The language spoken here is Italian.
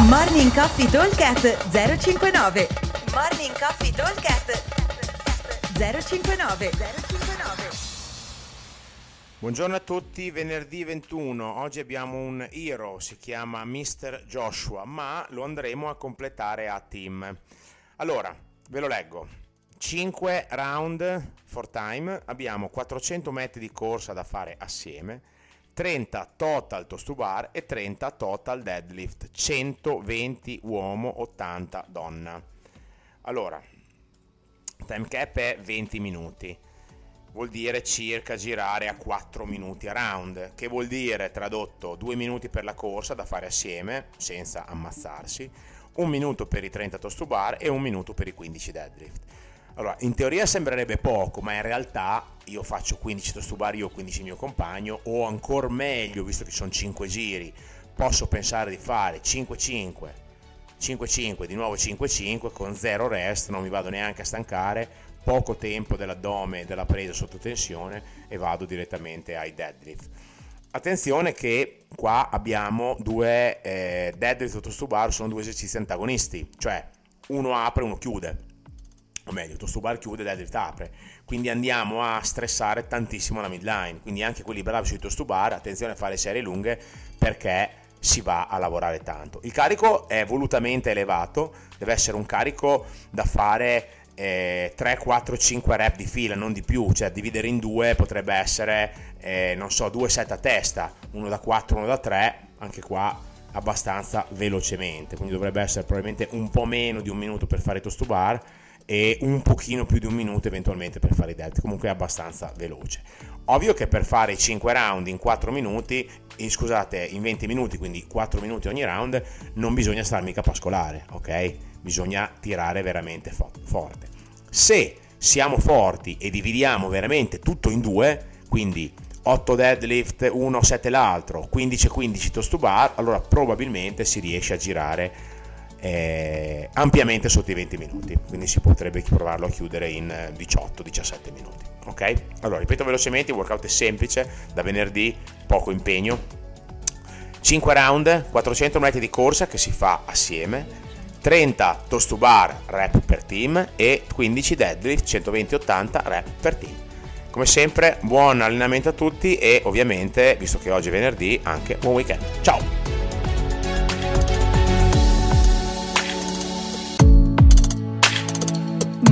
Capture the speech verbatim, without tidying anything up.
Morning Coffee Talk zero cinquantanove. Morning Coffee Talk zero cinquantanove. Buongiorno a tutti, venerdì ventuno. Oggi abbiamo un hero, si chiama mister Joshua, ma lo andremo a completare a team. Allora, ve lo leggo. cinque round for time, abbiamo quattrocento metri di corsa da fare assieme, trenta total toast to bar e trenta total deadlift, centoventi uomo, ottanta donna. Allora, time cap è venti minuti, vuol dire circa girare a quattro minuti a round, che vuol dire, tradotto, due minuti per la corsa da fare assieme senza ammazzarsi, un minuto per i trenta toast to bar e un minuto per i quindici deadlift. Allora, in teoria sembrerebbe poco, ma in realtà io faccio quindici toast to bar io, quindici mio compagno, o ancora meglio, visto che sono cinque giri, posso pensare di fare cinque cinque, cinque cinque, di nuovo cinque cinque, con zero rest, non mi vado neanche a stancare, poco tempo dell'addome, della presa sotto tensione, e vado direttamente ai deadlift. Attenzione che qua abbiamo due eh, deadlift o toast to bar, sono due esercizi antagonisti, cioè uno apre e uno chiude. O meglio, toast to bar chiude, deadlift apre, quindi andiamo a stressare tantissimo la midline, quindi anche quelli bravi sui toast to bar, attenzione a fare serie lunghe perché si va a lavorare tanto. Il carico è volutamente elevato, deve essere un carico da fare eh, tre, quattro, cinque rep di fila, non di più, cioè dividere in due potrebbe essere, eh, non so, due set a testa, uno da quattro, uno da tre, anche qua abbastanza velocemente, quindi dovrebbe essere probabilmente un po' meno di un minuto per fare toast to bar e un pochino più di un minuto eventualmente per fare i deadlift, comunque è abbastanza veloce. Ovvio che per fare i cinque round in quattro minuti, in, scusate, in venti minuti, quindi quattro minuti ogni round, non bisogna star mica a pascolare, ok? Bisogna tirare veramente fo- forte. Se siamo forti e dividiamo veramente tutto in due, quindi otto deadlift, uno, sette l'altro, quindici quindici toast to bar, allora probabilmente si riesce a girare Eh, ampiamente sotto i venti minuti, quindi si potrebbe provarlo a chiudere in diciotto diciassette minuti, ok? Allora, ripeto velocemente, il workout è semplice, da venerdì, poco impegno, cinque round, quattrocento metri di corsa che si fa assieme, trenta toast to bar rep per team e quindici deadlift, centoventi ottanta rep per team. Come sempre, buon allenamento a tutti e ovviamente, visto che oggi è venerdì, anche buon weekend. Ciao!